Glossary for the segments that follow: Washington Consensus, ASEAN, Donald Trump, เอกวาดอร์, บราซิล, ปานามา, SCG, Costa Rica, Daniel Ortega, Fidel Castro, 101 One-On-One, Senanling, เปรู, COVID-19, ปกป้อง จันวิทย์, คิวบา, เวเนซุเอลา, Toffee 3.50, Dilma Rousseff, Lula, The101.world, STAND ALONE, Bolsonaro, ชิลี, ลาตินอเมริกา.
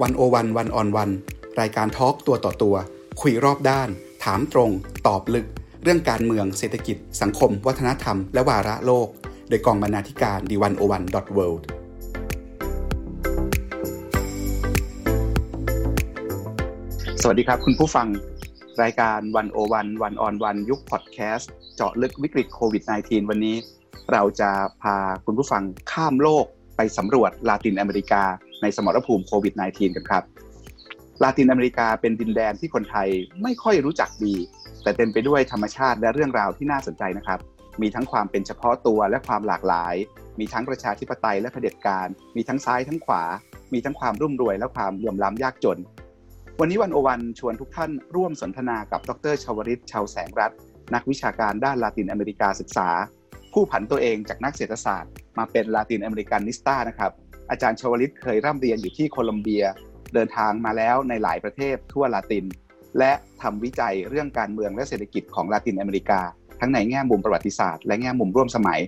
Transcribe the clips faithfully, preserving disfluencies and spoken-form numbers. หนึ่งศูนย์หนึ่ง One on One รายการทอล์กตัวต่อตัวคุยรอบด้านถามตรงตอบลึกเรื่องการเมืองเศรษฐกิจสังคมวัฒนธรรมและวาระโลกโดยกองบรรณาธิการ the หนึ่งศูนย์หนึ่ง ดอท เวิลด์สวัสดีครับคุณผู้ฟังรายการ หนึ่งศูนย์หนึ่ง One-on-One ยุคพอดแคสต์เจาะลึกวิกฤตโควิด สิบเก้า วันนี้เราจะพาคุณผู้ฟังข้ามโลกไปสำรวจลาตินอเมริกาในสมรภูมิโควิด สิบเก้า กันครับลาตินอเมริกาเป็นดินแดนที่คนไทยไม่ค่อยรู้จักดีแต่เต็มไปด้วยธรรมชาติและเรื่องราวที่น่าสนใจนะครับมีทั้งความเป็นเฉพาะตัวและความหลากหลายมีทั้งประชาธิปไตยและเผด็จการมีทั้งซ้ายทั้งขวามีทั้งความรุ่มรวยและความเหลื่อมล้ำยากจนวันนี้วันโอวันชวนทุกท่านร่วมสนทนากับดรชวฤทธิ์ชาวแสงรัตน์นักวิชาการด้านลาตินอเมริกาศึกษาผู้ผันตัวเองจากนักเศรษฐศาสตร์มาเป็นลาตินอเมริกันนิสต้านะครับอาจารย์ชวฤทธิ์เคยร่ำเรียนอยู่ที่โคลอมเบียเดินทางมาแล้วในหลายประเทศทั่วลาตินและทำวิจัยเรื่องการเมืองและเศรษฐกิจของลาตินอเมริกาทั้งในแง่มุมประวัติศาสตร์และแง่มุมร่วมสมัย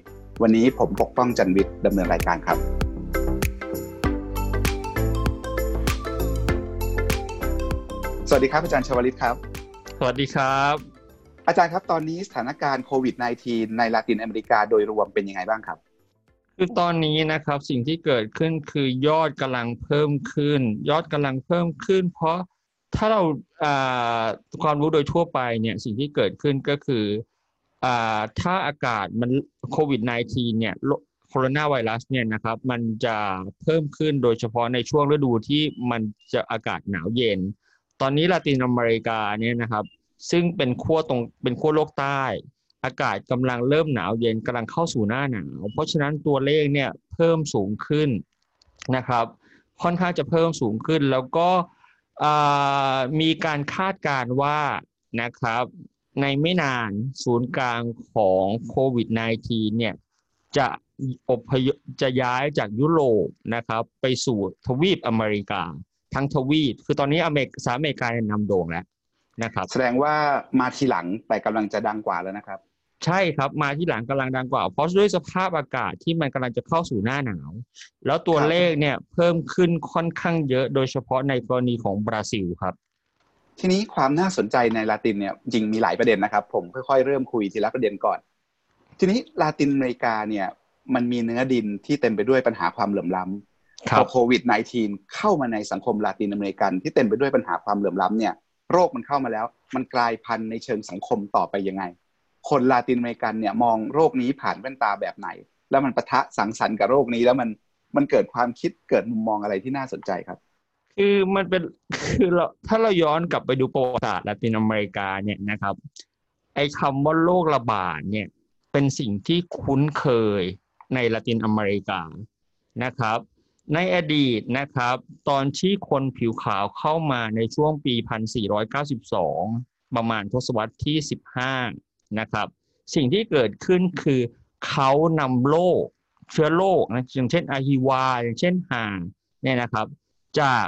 วันนี้ผมปกป้องจันวิทย์ดำเนินรายการครับสวัสดีครับอาจารย์ชวฤทธิ์ครับสวัสดีครับอาจารย์ครับตอนนี้สถานการณ์โควิด สิบเก้า ในลาตินอเมริกาโดยรวมเป็นยังไงบ้างครับคือตอนนี้นะครับสิ่งที่เกิดขึ้นคือยอดกำลังเพิ่มขึ้นยอดกำลังเพิ่มขึ้นเพราะถ้าเราอ่าความรู้โดยทั่วไปเนี่ยสิ่งที่เกิดขึ้นก็คืออ่าถ้าอากาศมันโควิด สิบเก้า เนี่ยโคโรนาไวรัสเนี่ยนะครับมันจะเพิ่มขึ้นโดยเฉพาะในช่วงฤดูที่มันจะอากาศหนาวเย็นตอนนี้ลาตินอเมริกาเนี่ยนะครับซึ่งเป็นขั้วตรงเป็นขั้วโลกใต้อากาศกำลังเริ่มหนาวเย็นกำลังเข้าสู่หน้าหนาวเพราะฉะนั้นตัวเลขเนี่ยเพิ่มสูงขึ้นนะครับค่อนข้างจะเพิ่มสูงขึ้นแล้วก็มีการคาดการณ์ว่านะครับในไม่นานศูนย์กลางของโควิด สิบเก้า เนี่ยจะอพยพจะย้ายจากยุโรปนะครับไปสู่ทวีปอเมริกาทั้งทวีปคือตอนนี้อเมริกาสหรัฐอเมริกาเนี่ยนำโด่งแล้วนะครับแสดงว่ามาทีหลังแต่กำลังจะดังกว่าแล้วนะครับใช่ครับมาทีหลังกำลังดังกว่าเพราะด้วยสภาพอากาศที่มันกำลังจะเข้าสู่หน้าหนาวแล้วตัวเลขเนี่ยเพิ่มขึ้นค่อนข้างเยอะโดยเฉพาะในกรณีของบราซิลครับทีนี้ความน่าสนใจในลาตินเนี่ยจริงมีหลายประเด็นนะครับผมค่อยๆเริ่มคุยทีละประเด็นก่อนทีนี้ลาตินอเมริกาเนี่ยมันมีเนื้อดินที่เต็มไปด้วยปัญหาความเหลื่อมล้ำพอโควิด สิบเก้า เข้ามาในสังคมลาตินอเมริกันที่เต็มไปด้วยปัญหาความเหลื่อมล้ำเนี่ยโรคมันเข้ามาแล้วมันกลายพันธุ์ในเชิงสังคมต่อไปยังไงคนลาตินอเมริกันเนี่ยมองโรคนี้ผ่านแว่นตาแบบไหนแล้วมันปะทะสังสรรค์กับโรคนี้แล้วมันมันเกิดความคิดเกิดมุมมองอะไรที่น่าสนใจครับคือมันเป็นคือเราถ้าเราย้อนกลับไปดูประวัติศาสตร์ลาตินอเมริกาเนี่ยนะครับไอ้คำว่าโรคระบาดเนี่ยเป็นสิ่งที่คุ้นเคยในลาตินอเมริกานะครับในอดีตนะครับตอนที่คนผิวขาวเข้ามาในช่วงปีหนึ่งพันสี่ร้อยเก้าสิบสองประมาณทศวรรษที่สิบห้านะครับสิ่งที่เกิดขึ้นคือเขานำโรคเชื้อโรคนะอย่างเช่นอะฮิวาอย่างเช่นห่าเนี่ยนะครับจาก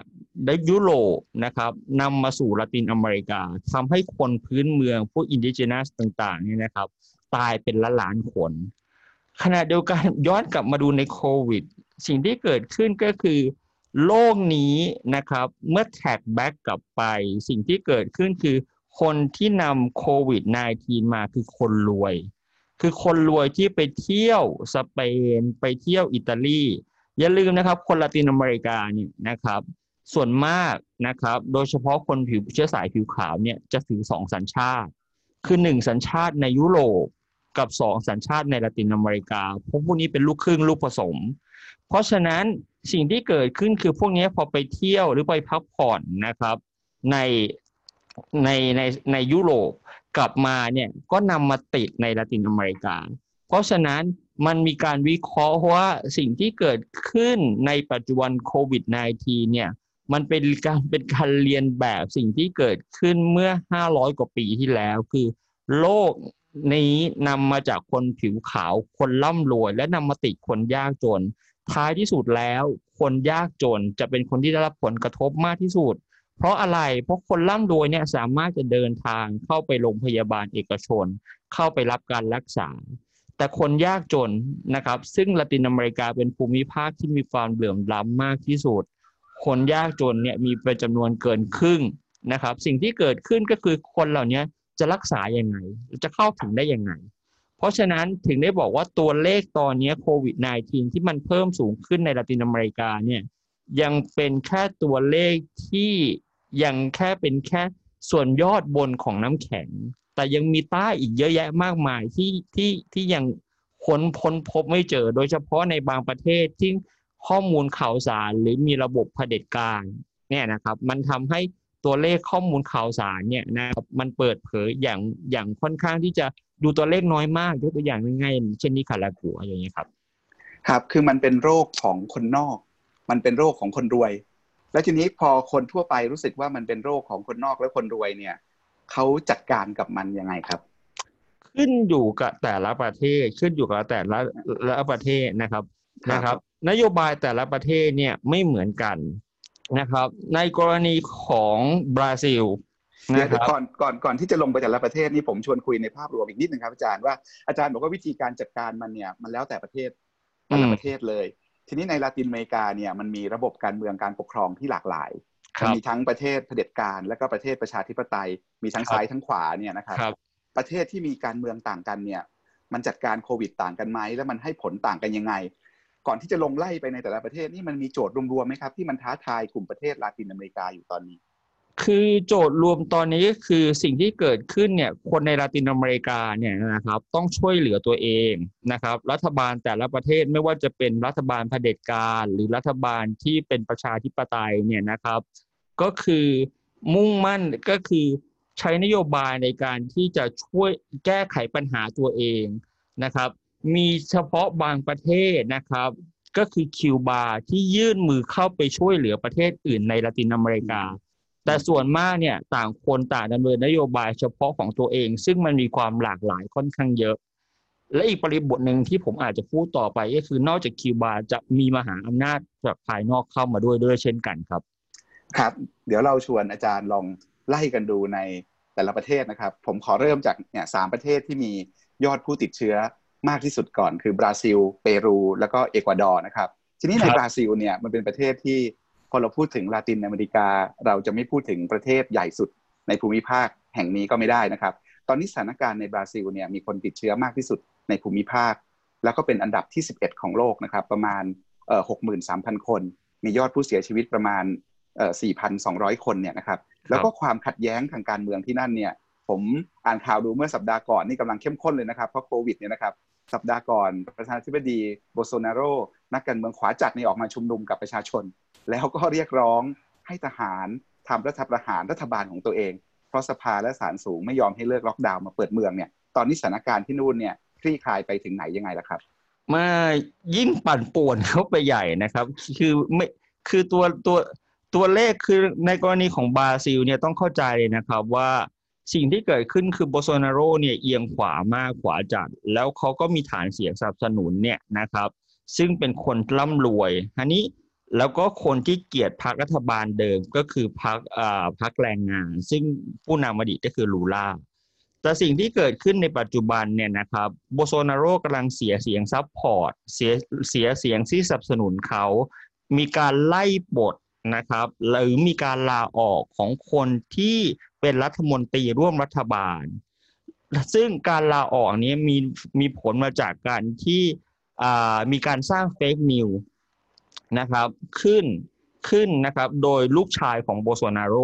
ยุโรปนะครับนำมาสู่ลาตินอเมริกาทำให้คนพื้นเมืองพวกอินดิเจนัสต่างๆเนี่ยนะครับตายเป็นล้านๆคนขณะเดียวกันย้อนกลับมาดูในโควิดสิ่งที่เกิดขึ้นก็คือโลกนี้นะครับเมื่อแท็กแบ็กกลับไปสิ่งที่เกิดขึ้นคือคนที่นำโควิด สิบเก้า มาคือคนรวยคือคนรวยที่ไปเที่ยวสเปนไปเที่ยวอิตาลีอย่าลืมนะครับคนลาตินอเมริกาเนี่ยนะครับส่วนมากนะครับโดยเฉพาะคนผิวเชื้อสายผิวขาวเนี่ยจะถือสองสัญชาติคือหนึ่งสัญชาติในยุโรปกับสองสัญชาติในลาตินอเมริกาพวกพวกนี้เป็นลูกครึ่งลูกผสมเพราะฉะนั้นสิ่งที่เกิดขึ้นคือพวกนี้พอไปเที่ยวหรือไปพักผ่อนนะครับในในในในยุโรปกลับมาเนี่ยก็นำมาติดในลาตินอเมริกาเพราะฉะนั้นมันมีการวิเคราะห์ว่าสิ่งที่เกิดขึ้นในปัจจุบันโควิด สิบเก้า เนี่ยมันเป็นการเป็นการเรียนแบบสิ่งที่เกิดขึ้นเมื่อห้าร้อยกว่าปีที่แล้วคือโลกนี้นำมาจากคนผิวขาวคนร่ำรวยและนำมาติดคนยากจนท้ายที่สุดแล้วคนยากจนจะเป็นคนที่ได้รับผลกระทบมากที่สุดเพราะอะไรเพราะคนร่ำรวยเนี่ยสามารถจะเดินทางเข้าไปโรงพยาบาลเอกชนเข้าไปรับการรักษาแต่คนยากจนนะครับซึ่งลาตินอเมริกาเป็นภูมิภาคที่มีความเหลื่อมล้ำมากที่สุด คนยากจนเนี่ยมีเป็นจำนวนเกินครึ่งนะครับสิ่งที่เกิดขึ้นก็คือคนเหล่านี้จะรักษาอย่างไรจะเข้าถึงได้อย่างไรเพราะฉะนั้นถึงได้บอกว่าตัวเลขตอนนี้โควิด สิบเก้า ที่มันเพิ่มสูงขึ้นในละตินอเมริกาเนี่ยยังเป็นแค่ตัวเลขที่ยังแค่เป็นแค่ส่วนยอดบนของน้ำแข็งแต่ยังมีใต้อีกเยอะแยะมากมายที่ที่ที่ยังค้นพ้นพบไม่เจอโดยเฉพาะในบางประเทศที่ข้อมูลข่าวสารหรือมีระบบเผด็จการเนี่ยนะครับมันทำให้ตัวเลขข้อมูลข่าวสารเนี่ยนะครับมันเปิดเผยอย่างอย่างค่อนข้างที่จะดูตัวเลขน้อยมากยกตัวอย่างง่ายๆเช่นนิคารากัวอย่างนี้ครับครับคือมันเป็นโรคของคนนอกมันเป็นโรคของคนรวยและทีนี้พอคนทั่วไปรู้สึกว่ามันเป็นโรคของคนนอกและคนรวยเนี่ยเขาจัดการกับมันยังไงครับขึ้นอยู่กับแต่ละประเทศขึ้นอยู่กับแต่ละละประเทศนะครับนะครับนโยบายแต่ละประเทศเนี่ยไม่เหมือนกันนะครับในกรณีของบราซิลนะครับก่อนก่อนก่อนที่จะลงไปแต่ละประเทศนี่ผมชวนคุยในภาพรวมอีกนิดนึงครับอาจารย์ว่าอาจารย์บอกว่าวิธีการจัดการมันเนี่ยมันแล้วแต่ประเทศแต่ละประเทศเลยทีนี้ในลาตินอเมริกาเนี่ยมันมีระบบการเมืองการปกครองที่หลากหลายมีทั้งประเทศเผด็จการและก็ประเทศประชาธิปไตยมีทั้งซ้ายทั้งขวาเนี่ยนะครับประเทศที่มีการเมืองต่างกันเนี่ยมันจัดการโควิดต่างกันไหมและมันให้ผลต่างกันยังไงก่อนที่จะลงไล่ไปในแต่ละประเทศนี่มันมีโจทย์รวมๆไหมครับที่มันท้าทายกลุ่มประเทศลาตินอเมริกาอยู่ตอนนี้คือโจทย์รวมตอนนี้ก็คือสิ่งที่เกิดขึ้นเนี่ยคนในลาตินอเมริกาเนี่ยนะครับต้องช่วยเหลือตัวเองนะครับรัฐบาลแต่ละประเทศไม่ว่าจะเป็นรัฐบาลเผด็จการหรือรัฐบาลที่เป็นประชาธิปไตยเนี่ยนะครับก็คือมุ่งมั่นก็คือใช้นโยบายในการที่จะช่วยแก้ไขปัญหาตัวเองนะครับมีเฉพาะบางประเทศนะครับก็คือคิวบาที่ยื่นมือเข้าไปช่วยเหลือประเทศอื่นในลาตินอเมริกาแต่ส่วนมากเนี่ยต่างคนต่างดำเนินนโยบายเฉพาะของตัวเองซึ่งมันมีความหลากหลายค่อนข้างเยอะและอีกบริบทหนึ่งที่ผมอาจจะพูดต่อไปก็คือนอกจากคิวบาจะมีมหาอำนาจจากภายนอกเข้ามาด้วยด้วยเช่นกันครับครับเดี๋ยวเราชวนอาจารย์ลองไล่กันดูในแต่ละประเทศนะครับผมขอเริ่มจากเนี่ยสามประเทศที่มียอดผู้ติดเชื้อมากที่สุดก่อนคือบราซิลเปรูแล้วก็เอกวาดอร์นะครับทีนี้ในบราซิลเนี่ยมันเป็นประเทศที่พอเราพูดถึงลาตินอเมริกาเราจะไม่พูดถึงประเทศใหญ่สุดในภูมิภาคแห่งนี้ก็ไม่ได้นะครับตอนนี้สถานการณ์ในบราซิลเนี่ยมีคนติดเชื้อมากที่สุดในภูมิภาคแล้วก็เป็นอันดับที่สิบเอ็ดของโลกนะครับประมาณเอ่อ หกหมื่นสามพัน คนมียอดผู้เสียชีวิตประมาณเอ่อ สี่พันสองร้อย คนเนี่ยนะครับแล้วก็ความขัดแย้งทางการเมืองที่นั่นเนี่ยผมอ่านข่าวดูเมื่อสัปดาห์ก่อนนี่กำลังเข้มข้นเลยนะครับเพราะโควิดเนี่ยนะครับสัปดาห์ก่อนประธานาธิบดีโบโซนาโรนักการเมืองขวาจัดนี่ออกมาชุมนุมกับประชาชนแล้วก็เรียกร้องให้ทหารทำรัฐประหารรัฐบาลของตัวเองเพราะสภาและศาลสูงไม่ยอมให้เลิกล็อกดาวน์มาเปิดเมืองเนี่ยตอนนี้สถานการณ์ที่นู่นเนี่ยคลี่คลายไปถึงไหนยังไงล่ะครับมายิ่งปั่นป่วนเข้าไปใหญ่นะครับคือไม่คือตัวตัวตัวเลขคือในกรณีของบราซิลเนี่ยต้องเข้าใจเลยนะครับว่าสิ่งที่เกิดขึ้นคือโบโซนาโรเนี่ยเอียงขวามากขวาจัดแล้วเขาก็มีฐานเสียงสนับสนุนเนี่ยนะครับซึ่งเป็นคนร่ำรวยอันนี้แล้วก็คนที่เกลียดพรรครัฐบาลเดิมก็คือพรรคอ่าพรรคแรงงานซึ่งผู้นำอดีตก็คือลูล่าแต่สิ่งที่เกิดขึ้นในปัจจุบันเนี่ยนะครับโบโซนาโรกำลังเสียเสียงซัพพอร์ตเสียเสียเสียงที่สนับสนุนเขามีการไล่ปลดนะครับหรือมีการลาออกของคนที่เป็นรัฐมนตรีร่วมรัฐบาลซึ่งการลาออกนี้มีมีผลมาจากการที่อ่ามีการสร้างเฟคนิวส์นะครับขึ้นขึ้นนะครับโดยลูกชายของโบโซนาโร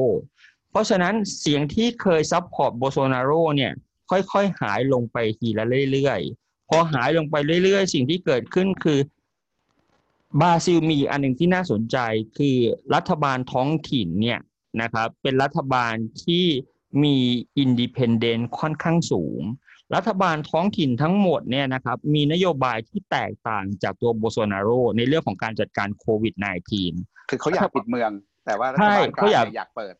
เพราะฉะนั้นเสียงที่เคยซัพพอร์ตโบโซนาโรเนี่ยค่อยๆหายลงไปทีละเรื่อยๆพอหายลงไปเรื่อยๆสิ่งที่เกิดขึ้นคือบราซิลมีอันหนึ่งที่น่าสนใจคือรัฐบาลท้องถิ่นเนี่ยนะครับเป็นรัฐบาลที่มีอินดิเพนเดนต์ค่อนข้างสูงรัฐบาลท้องถิ่นทั้งหมดเนี่ยนะครับมีนโยบายที่แตกต่างจากตัวโบโซนาโรในเรื่องของการจัดการโควิด สิบเก้า คือเขาอยากปิดเมืองแต่ว่ารัฐบาลกลางอยากเปิด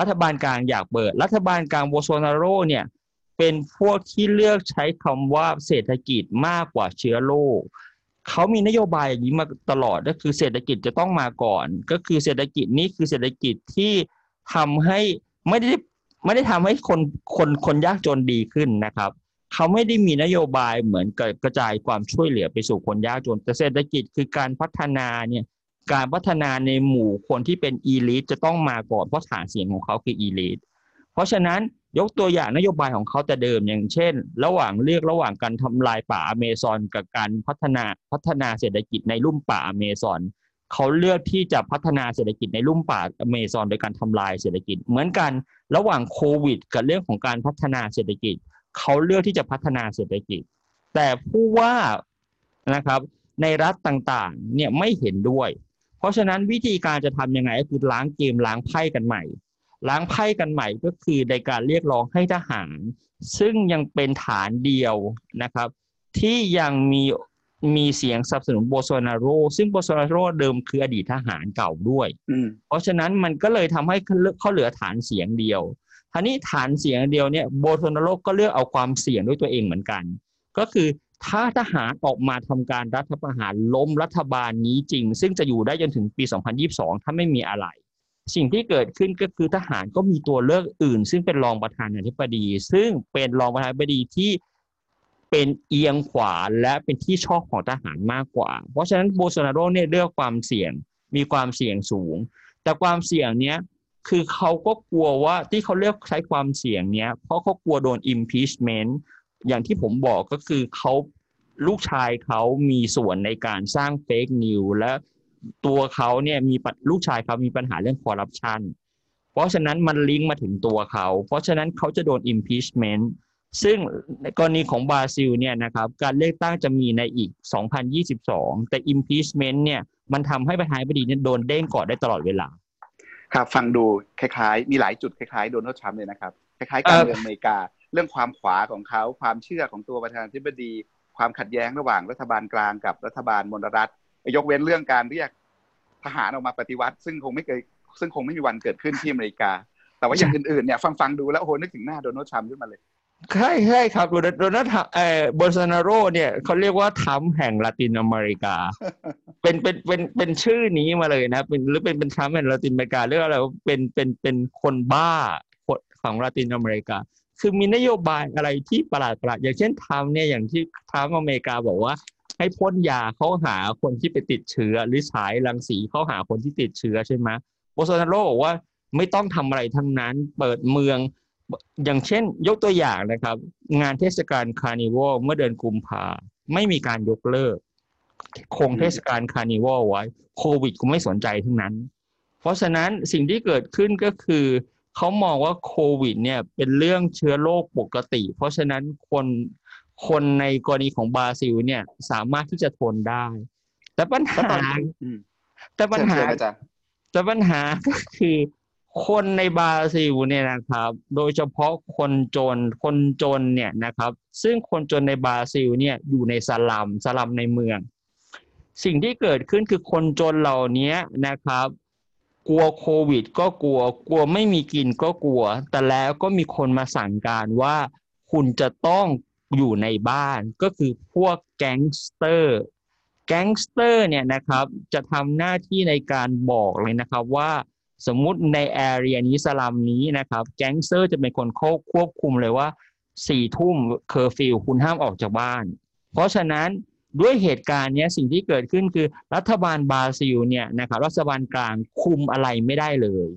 รัฐบาลกลางอยากเปิดรัฐบาลกลางโบโซนาโรเนี่ยเป็นพวกที่เลือกใช้คำว่าเศรษฐกิจมากกว่าเชื้อโรคเขามีนโยบายอย่างนี้มาตลอดก็คือเศรษฐกิจจะต้องมาก่อนก็คือเศรษฐกิจนี้คือเศรษฐกิจที่ทำให้ไม่ได้ไม่ได้ทำให้คนคนคนยากจนดีขึ้นนะครับเขาไม่ได้มีนโยบายเหมือนกระจายความช่วยเหลือไปสู่คนยากจนแต่เศรษฐกิจคือการพัฒนาเนี่ย การพัฒนาในหมู่คนที่เป็นอีลิทจะต้องมาก่อนเพราะฐานเสียงของเขาคืออีลิทเพราะฉะนั้นยกตัวอย่างนโยบายของเขาแต่เดิมอย่างเช่นระหว่างเลือกระหว่างการทำลายป่าอเมซอนกับการพัฒนาพัฒนาเศรษฐกิจในลุ่มป่าอเมซอนเขาเลือกที่จะพัฒนาเศรษฐกิจในลุ่มป่าอเมซอนโดยการทำลายเศรษฐกิจเหมือนกันระหว่างโควิดกับเรื่องของการพัฒนาเศรษฐกิจเขาเลือกที่จะพัฒนาเศรษฐกิจแต่ผู้ว่านะครับในรัฐต่างๆเนี่ยไม่เห็นด้วยเพราะฉะนั้นวิธีการจะทำยังไงก็คือล้างเกมล้างไพ่กันใหม่ล้างไพ่กันใหม่ก็คือในการเรียกร้องให้ทหารซึ่งยังเป็นฐานเดียวนะครับที่ยังมีมีเสียงสนับสนุนโบโซนาโรซึ่งโบโซนาโรเดิมคืออดีตทหารเก่าด้วยเพราะฉะนั้นมันก็เลยทำให้เขาเหลือฐานเสียงเดียวทีนี้ฐานเสียงเดียวเนี่ยโบโซนาโรก็เลือกเอาความเสี่ยงด้วยตัวเองเหมือนกันก็คือถ้าทหารออกมาทำการรัฐประหารล้มรัฐบาลนี้จริงซึ่งจะอยู่ได้จนถึงปีสองพันยี่สิบสองถ้าไม่มีอะไรสิ่งที่เกิดขึ้นก็คือทหารก็มีตัวเลือกอื่นซึ่งเป็นรองประธานาธิบดีซึ่งเป็นรองประธานาธิบดีที่เป็นเอียงขวาและเป็นที่ชอบของทหารมากกว่าเพราะฉะนั้นโบโซนาโรเนี่ยเลือกความเสี่ยงมีความเสี่ยงสูงแต่ความเสี่ยงเนี้ยคือเขาก็กลัวว่าที่เขาเลือกใช้ความเสี่ยงเนี้ยเพราะเขากลัวโดน impeachment อย่างที่ผมบอกก็คือเขาลูกชายเขามีส่วนในการสร้าง fake news และตัวเขาเนี่ยมีลูกชายเขามีปัญหาเรื่องคอร์รัปชันเพราะฉะนั้นมันลิงก์มาถึงตัวเขาเพราะฉะนั้นเขาจะโดน impeachment ซึ่งในกรณีของบราซิลเนี่ยนะครับการเลือกตั้งจะมีในอีกสองพันยี่สิบสองแต่ impeachment เนี่ยมันทำให้ประธานาธิบดีเนี่ยโดนเด้งก่อนได้ตลอดเวลาครับฟังดูคล้ายๆมีหลายจุดคล้ายๆโดนโทษช้ำเลยนะครับคล้ายๆการเมืองอเมริกาเรื่องความขวาของเขาความเชื่อของตัวประธานาธิบดีความขัดแย้งระหว่างรัฐบาลกลางกับรัฐบาลมลรัฐยกเว้นเรื่องการเรียกทหารออกมาปฏิวัติซึ่งคงไม่เคยซึ่งคงไม่มีวันเกิดขึ้นที่อเมริกาแต่ว่าอย่างอื่นๆเนี่ยฟังๆดูแล้วโอ้โหนึกถึงหน้าโดนัลด์ทรัมป์ขึ้นมาเลยใช่ใช่ครับโดนัลด์เอ่อโบโซนาโรเนี่ยเขาเรียกว่าทรัมป์แห่งลาตินอเมริกาเป็นเป็นเป็นเป็นชื่อนี้มาเลยนะเป็นหรือเป็นเป็นทรัมป์แห่งลาตินอเมริกาหรืออะไรเป็นเป็นเป็นคนบ้าของลาตินอเมริกาคือมีนโยบายอะไรที่ประหลาดประหลาดอย่างเช่นทรัมป์เนี่ยอย่างที่ทรัมป์อเมริกาบอกว่าให้พ่นยาเข้าหาคนที่ไปติดเชื้อหรือฉายรังสีเข้าหาคนที่ติดเชื้อใช่ไหมโบโซนาโรบอกว่าไม่ต้องทำอะไรทั้งนั้นเปิดเมืองอย่างเช่นยกตัวอย่างนะครับงานเทศกาลคาร์นิวัลเมื่อเดือนกุมภาไม่มีการยกเลิกคงเทศกาลคาร์นิวัลไว้โควิดก็ไม่สนใจทั้งนั้นเพราะฉะนั้นสิ่งที่เกิดขึ้นก็คือเขามองว่าโควิดเนี่ยเป็นเรื่องเชื้อโรคปกติเพราะฉะนั้นคนคนในกรณีของบราซิลเนี่ยสามารถที่จะทนได้แต่ปัญหาแต่ปัญหาแต่ปัญหาก็คือคนในบราซิลเนี่ยนะครับโดยเฉพาะคนจนคนจนเนี่ยนะครับซึ่งคนจนในบราซิลเนี่ยอยู่ในสลัมสลัมในเมืองสิ่งที่เกิดขึ้นคือคนจนเหล่านี้นะครับกลัวโควิดก็กลัวกลัวไม่มีกินก็กลัวแต่แล้วก็มีคนมาสั่งการว่าคุณจะต้องอยู่ในบ้านก็คือพวกแก๊งสเตอร์แก๊งสเตอร์เนี่ยนะครับจะทำหน้าที่ในการบอกเลยนะครับว่าสมมุติในแอเรียนี้สลัมนี้นะครับแก๊งสเตอร์จะเป็นคนควบคุมเลยว่าสี่ทุ่มเคอร์ฟิวคุณห้ามออกจากบ้านเพราะฉะนั้นด้วยเหตุการณ์นี้สิ่งที่เกิดขึ้นคือรัฐบาลบราซิลเนี่ยนะครับรัฐบาลกลางคุมอะไรไม่ได้เลย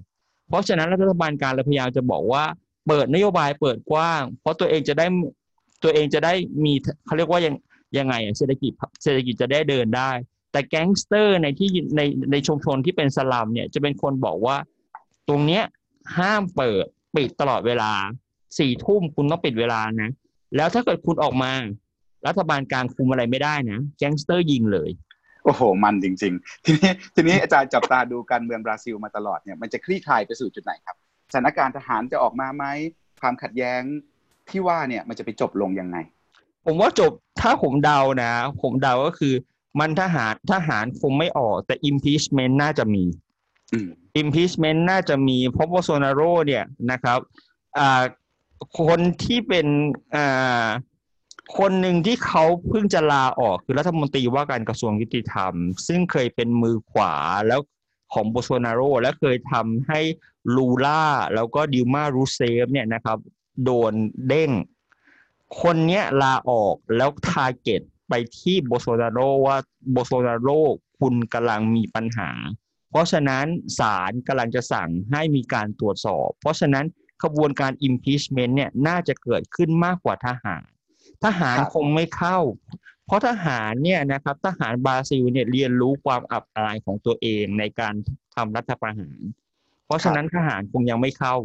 เพราะฉะนั้นรัฐบาลกลางพยายามจะบอกว่าเปิดนโยบายเปิดกว้างเพราะตัวเองจะได้ตัวเองจะได้มีเขาเรียกว่ายังยังไงเศรษฐกิจเศรษฐกิจจะได้เดินได้แต่แก๊งสเตอร์ในที่ในในชุมชนที่เป็นสลัมเนี่ยจะเป็นคนบอกว่าตรงเนี้ยห้ามเปิดปิดตลอดเวลาสี่ทุ่มคุณต้องปิดเวลานะแล้วถ้าเกิดคุณออกมารัฐบาลกลางคุมอะไรไม่ได้นะแก๊งสเตอร์ยิงเลยโอ้โหมันจริงๆทีนี้ทีนี้อาจารย์จับตาดูการเมืองบราซิลมาตลอดเนี่ยมันจะคลี่คลายไปสู่จุดไหนครับสถานการณ์ทหารจะออกมาไหมความขัดแย้งที่ว่าเนี่ยมันจะไปจบลงยังไงผมว่าจบถ้าผมเดานะผมเดาก็คือมันทหารทหารคงไม่ออกแต่ impeachment น่าจะมี impeachment น่าจะมีเพราะโบโซนาโรเนี่ยนะครับอ่าคนที่เป็นอ่าคนหนึ่งที่เขาเพิ่งจะลาออกคือรัฐมนตรีว่าการกระทรวงยุติธรรมซึ่งเคยเป็นมือขวาแล้วของโบโซนาโรและเคยทำให้ลูล่าแล้วก็ดิลมารูเซฟเนี่ยนะครับโดนเด้งคนเนี้ยลาออกแล้วทาร์เก็ตไปที่โบโซนาโรว่าโบโซนาโร คุณกำลังมีปัญหาเพราะฉะนั้นศาลกำลังจะสั่งให้มีการตรวจสอบเพราะฉะนั้นขบวนการ impeachment เนี่ยน่าจะเกิดขึ้นมากกว่าทหารทหารคงไม่เข้าเพราะทหารเนี่ยนะครับทหารบราซิลเนี่ยเรียนรู้ความอับอายของตัวเองในการทำรัฐประหารเพราะฉะนั้นทหารคงยังไม่เข้า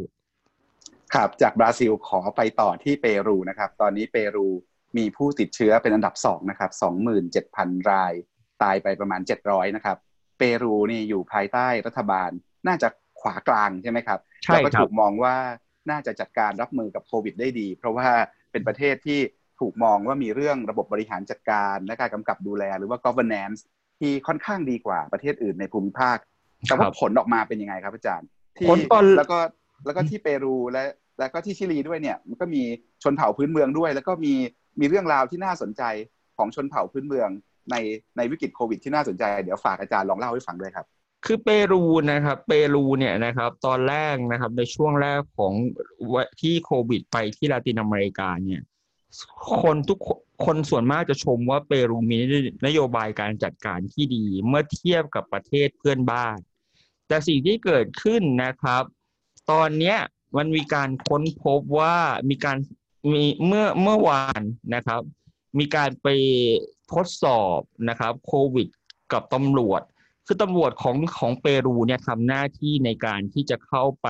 ครับจากบราซิลขอไปต่อที่เปรูนะครับตอนนี้เปรูมีผู้ติดเชื้อเป็นอันดับสองนะครับ สองหมื่นเจ็ดพัน รายตายไปประมาณเจ็ดร้อยนะครับเปรูนี่อยู่ภายใต้รัฐบาลน่าจะขวากลางใช่ไหมครับแล้วก็ถูกมองว่าน่าจะจัดการรับมือกับโควิดได้ดีเพราะว่าเป็นประเทศที่ถูกมองว่ามีเรื่องระบบบริหารจัดการและการกำกับดูแลหรือว่า governance ที่ค่อนข้างดีกว่าประเทศอื่นในภูมิภาคแต่ว่าผลออกมาเป็นยังไงครับอาจารย์ที่แล้วก็แล้วก็ที่เปรูและแล้วก็ที่ชิลีด้วยเนี่ยมันก็มีชนเผ่าพื้นเมืองด้วยแล้วก็มีมีเรื่องราวที่น่าสนใจของชนเผ่าพื้นเมืองในในวิกฤตโควิดที่น่าสนใจเดี๋ยวฝากอาจารย์ลองเล่าให้ฟังด้วยครับคือเปรูนะครับเปรูเนี่ยนะครับตอนแรกนะครับในช่วงแรกของที่โควิดไปที่ลาตินอเมริกาเนี่ยคนทุกคนส่วนมากจะชมว่าเปรูมีนโยบายการจัดการที่ดีเมื่อเทียบกับประเทศเพื่อนบ้านแต่สิ่งที่เกิดขึ้นนะครับตอนเนี้ยมันมีการค้นพบว่ามีการมีเมื่อเมื่อวานนะครับมีการไปทดสอบนะครับโควิดกับตำรวจคือตำรวจของของเปรูเนี่ยทำหน้าที่ในการที่จะเข้าไป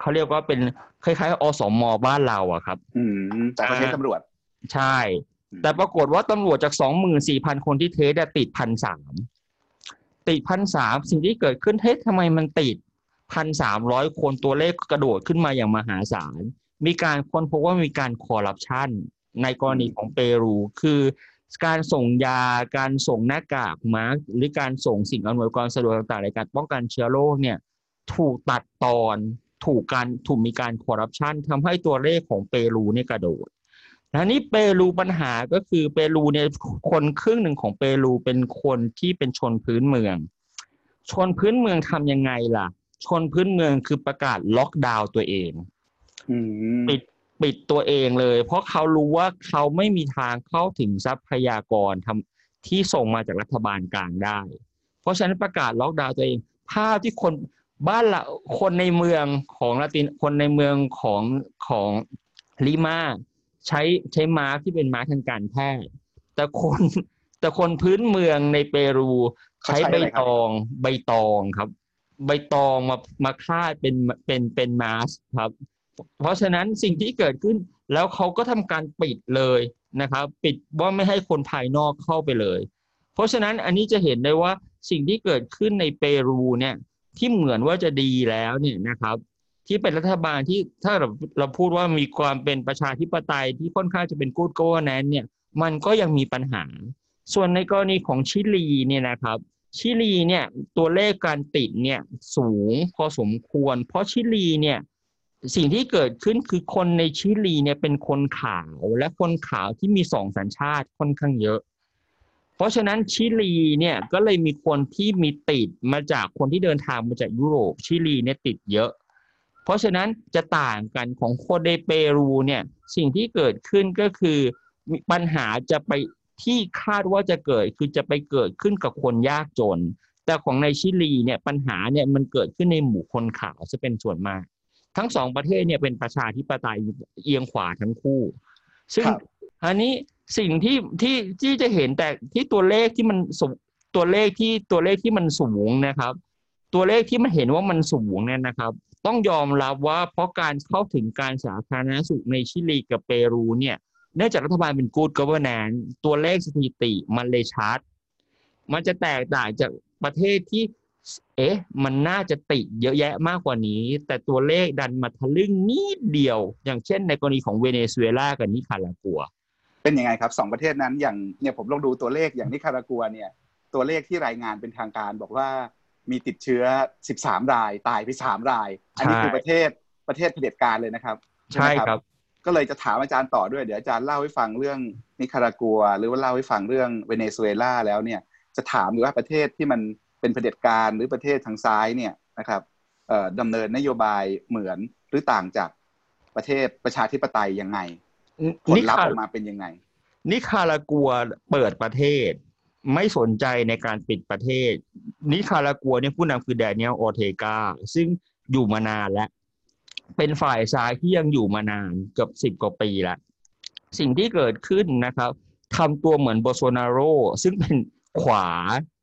เขาเรียกว่าเป็นคล้ายๆอสม.บ้านเราอะครับอืมแต่เขาใช้ตำรวจใช่แต่ปรากฏว่าตำรวจจาก สองหมื่นสี่พัน คนที่เทสต์ติด หนึ่งพันสามร้อย ติด หนึ่งพันสามร้อย สิ่งที่เกิดขึ้นเฮ้ยทำไมมันติด หนึ่งพันสามร้อย คนตัวเลขกระโดดขึ้นมาอย่างมหาศาลมีการค้นพบว่ามีการคอร์รัปชันในกรณีของเปรูคือการส่งยาการส่งหน้ากากมาสก์หรือการส่งสิ่งอำนวยความสะดวกต่างๆในการป้องกันเชื้อโรคเนี่ยถูกตัดตอนถูกการถูกมีการคอร์รัปชันทำให้ตัวเลขของเปรูเนี่ยกระโดดและนี่เปรูปัญหาก็คือเปรูเนี่ยคนครึ่งหนึ่งของเปรูเป็นคนที่เป็นชนพื้นเมืองชนพื้นเมืองทำยังไงล่ะชนพื้นเมืองคือประกาศล็อกดาวน์ตัวเองปิดปิดตัวเองเลยเพราะเขารู้ว่าเขาไม่มีทางเข้าถึงทรัพยากรทำที่ส่งมาจากรัฐบาลกลางได้เพราะฉะนั้นประกาศล็อกดาวน์ตัวเองภาพที่คนบ้านละคนในเมืองของลาตินคนในเมืองของของลิมาใช้ใช้มาที่เป็นมาทางการแพทย์แต่คนแต่คนพื้นเมืองในเปรูใช้ใบตองใบตองครับใบตองมามาคาดเป็นเป็นเป็นมาสครับเพราะฉะนั้นสิ่งที่เกิดขึ้นแล้วเขาก็ทำการปิดเลยนะครับปิดว่าไม่ให้คนภายนอกเข้าไปเลยเพราะฉะนั้นอันนี้จะเห็นได้ว่าสิ่งที่เกิดขึ้นในเปรูเนี่ยที่เหมือนว่าจะดีแล้วเนี่ยนะครับที่เป็นรัฐบาลที่ถ้าเราเราพูดว่ามีความเป็นประชาธิปไตยที่ค่อนข้างจะเป็น good governance เนี่ยมันก็ยังมีปัญหาส่วนในกรณีของชิลีเนี่ยนะครับชิลีเนี่ยตัวเลขการติดเนี่ยสูงพอสมควรเพราะชิลีเนี่ยสิ่งที่เกิดขึ้นคือคนในชิลีเนี่ยเป็นคนขาวและคนขาวที่มีสองสัญชาติค่อนข้างเยอะเพราะฉะนั้นชิลีเนี่ยก็เลยมีคนที่มีติดมาจากคนที่เดินทางมาจากยุโรปชิลีเนี่ยติดเยอะเพราะฉะนั้นจะต่างกันของคนในเปรูเนี่ยสิ่งที่เกิดขึ้นก็คือปัญหาจะไปที่คาดว่าจะเกิดคือจะไปเกิดขึ้นกับคนยากจนแต่ของในชิลีเนี่ยปัญหาเนี่ยมันเกิดขึ้นในหมู่คนขาวจะเป็นส่วนมากทั้งสองประเทศเนี่ยเป็นประชาธิปไตยเอียงขวาทั้งคู่ซึ่งอันนี้สิ่งที่ที่ที่จะเห็นแต่ที่ตัวเลขที่มันตัวเลขที่ตัวเลขที่มันสูงนะครับตัวเลขที่มันเห็นว่ามันสูงเนี่ยนะครับต้องยอมรับว่าเพราะการเข้าถึงการสาธารณสุขในชิลีกับเปรูเนี่ยเนื่องจากรัฐบาลเป็น good governance ตัวเลขสถิติมันเลยชัดมันจะแตกต่างจากประเทศที่เอ๊ะมันน่าจะติดเยอะแยะมากกว่านี้แต่ตัวเลขดันมาทะลึ่งนิดเดียวอย่างเช่นในกรณีของเวเนซุเอลากับนิคารากัวเป็นยังไงครับสองประเทศนั้นอย่างเนี่ยผมลองดูตัวเลขอย่างนิคารากัวเนี่ยตัวเลขที่รายงานเป็นทางการบอกว่ามีติดเชื้อสิบสามรายตายไปสามรายอันนี้คือประเทศประเทศเผด็จการเลยนะครับใช่ครับก็เลยจะถามอาจารย์ต่อด้วยเดี๋ยวอาจารย์เล่าให้ฟังเรื่องนิคารากัวหรือว่าเล่าให้ฟังเรื่องเวเนซุเอลาแล้วเนี่ยจะถามหรือว่าประเทศที่มันเป็นเผด็จการหรือประเทศทางซ้ายเนี่ยนะครับดำเนินนโยบายเหมือนหรือต่างจากประเทศประชาธิปไตยยังไงผลลัพธ์ออกมาเป็นยังไงนิคารากัวเปิดประเทศ ไม่สนใจในการปิดประเทศนิคารากัวเนี่ยผู้นำคือแดเนียล ออร์เทกาซึ่งอยู่มานานแล้วเป็นฝ่ายซ้ายที่ยังอยู่มานานเกือบสิบกว่าปีแล้วสิ่งที่เกิดขึ้นนะครับทำตัวเหมือนโบโซนาโรซึ่งเป็นขวา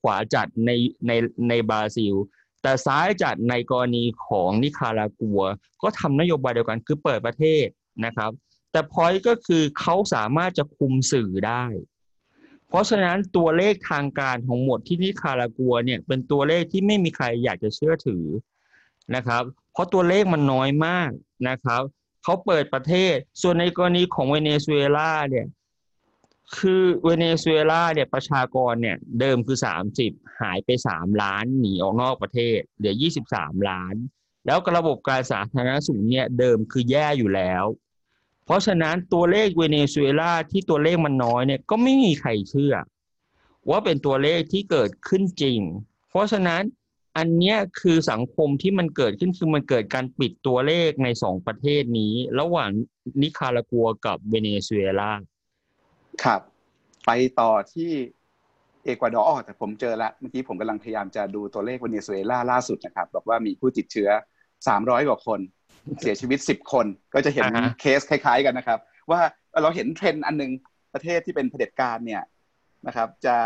ขวาจัดในในในบราซิลแต่ซ้ายจัดในกรณีของนิคารากัวก็ทำนโยบายเดียวกันคือเปิดประเทศนะครับแต่พอยต์ก็คือเขาสามารถจะคุมสื่อได้เพราะฉะนั้นตัวเลขทางการของหมวดที่นิคารากัวเนี่ยเป็นตัวเลขที่ไม่มีใครอยากจะเชื่อถือนะครับเพราะตัวเลขมันน้อยมากนะครับเขาเปิดประเทศส่วนในกรณีของเวเนซุเอลาเนี่ยคือเวเนซุเอลาเนี่ยประชากรเนี่ยเดิมคือสามสิบหายไปสามล้านหนีออกนอกประเทศเหลือยี่สิบสามล้านแล้วระบบการสาธารณสุขเนี่ยเดิมคือแย่อยู่แล้วเพราะฉะนั้นตัวเลขเวเนซุเอลาที่ตัวเลขมันน้อยเนี่ยก็ไม่มีใครเชื่อว่าเป็นตัวเลขที่เกิดขึ้นจริงเพราะฉะนั้นอันนี้คือสังคมที่มันเกิดขึ้นคือมันเกิดการปิดตัวเลขในสองประเทศนี้ระหว่างนิคารากัวกับเวเนซุเอลาครับไปต่อที่เอกวาดอร์อ๋อแต่ผมเจอละเมื่อกี้ผมกำลังพยายามจะดูตัวเลขเวเนซุเอลาล่าสุดนะครับบอกว่ามีผู้ติดเชื้อสามร้อยกว่าคนเสียชีวิตสิบคนก็จะเห็น uh-huh. เคสคล้ายๆกันนะครับว่าเราเห็นเทรนด์อันนึงประเทศที่เป็นเผด็จการเนี่ยนะครับจะ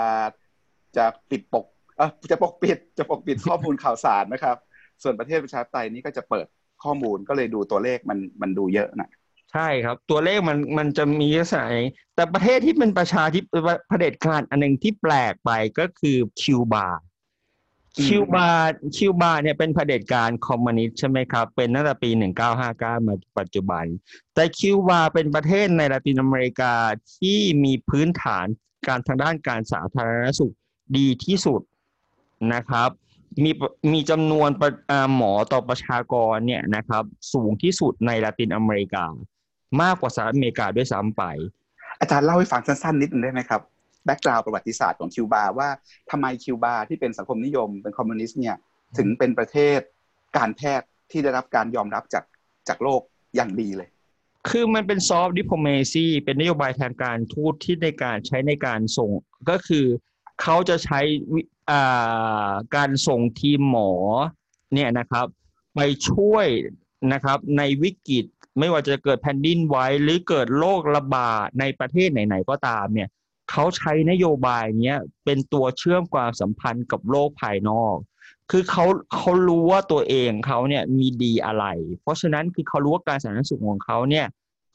จะปิดปกเอ่อจะปกปิดจะปกปิดข้อมูลข่าวสารนะครับส่วนประเทศประชาธิปไตยนี่ก็จะเปิดข้อมูลก็เลยดูตัวเลขมันมันดูเยอะนะใช่ครับตัวเลขมันมันจะมีลักษณะแต่ประเทศที่เป็นประชาธิปไตยเผด็จการอันนึงที่แปลกไปก็คือคิวบาคิวบาคิวบาเนี่ยเป็นเผด็จการคอมมิวนิสต์ใช่ไหมครับเป็นตั้งแต่ปีหนึ่งเก้าห้าเก้ามาปัจจุบันแต่คิวบาเป็นประเทศในละตินอเมริกาที่มีพื้นฐานการทางด้านการสาธารณสุขดีที่สุดนะครับมีมีจำนวนหมอต่อประชากรเนี่ยนะครับสูงที่สุดในละตินอเมริกามากกว่าสหรัฐอเมริกาด้วยซ้ำไปอาจารย์เล่าให้ฟังสั้นๆนิดนึงได้ไหมครับแบ็กกราวด์ประวัติศาสตร์ของคิวบาว่าทำไมคิวบาที่เป็นสังคมนิยมเป็นคอมมิวนิสต์เนี่ยถึงเป็นประเทศการแพทย์ที่ได้รับการยอมรับจากจากโลกอย่างดีเลยคือมันเป็นซอฟต์ดิพโลเมซีเป็นนโยบายทางการทูตที่ในการใช้ในการส่งก็คือเขาจะใช้อ่าการส่งทีมหมอเนี่ยนะครับไปช่วยนะครับในวิกฤตไม่ว่าจะเกิดแผ่นดินไหวหรือเกิดโรคระบาดในประเทศไหนๆก็ตามเนี่ยเขาใช้นโยบายเนี้ยเป็นตัวเชื่อมความสัมพันธ์กับโลกภายนอกคือเขาเขารู้ว่าตัวเองเขาเนี่ยมีดีอะไรเพราะฉะนั้นคือเขารู้ว่าการสาธารณสุขของเขาเนี่ย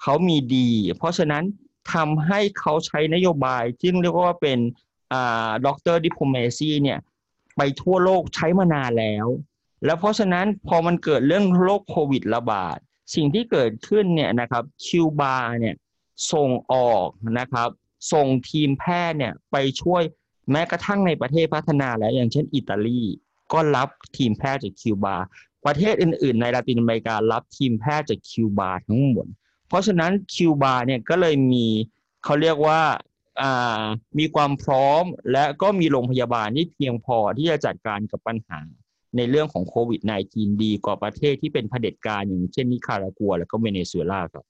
เขามีดีเพราะฉะนั้นทำให้เขาใช้นโยบายที่เรียกว่าเป็นอ่าด็อกเตอร์ดิพโลเมซีเนี่ยไปทั่วโลกใช้มานานแล้วแล้วเพราะฉะนั้นพอมันเกิดเรื่องโรคโควิดระบาดสิ่งที่เกิดขึ้นเนี่ยนะครับคิวบาเนี่ยส่งออกนะครับส่งทีมแพทย์เนี่ยไปช่วยแม้กระทั่งในประเทศพัฒนาแล้วอย่างเช่นอิตาลีก็รับทีมแพทย์จากคิวบาประเทศอื่นๆในลาตินอเมริการับทีมแพทย์จากคิวบาทั้งหมดเพราะฉะนั้นคิวบาเนี่ยก็เลยมีเขาเรียกว่าอ่ามีความพร้อมและก็มีโรงพยาบาลที่เพียงพอที่จะจัดการกับปัญหาในเรื่องของโควิด สิบเก้า ดีกว่าประเทศที่เป็นเผด็จการอย่างเช่นนิคารากัวและก็เวเนซุเอลาครับ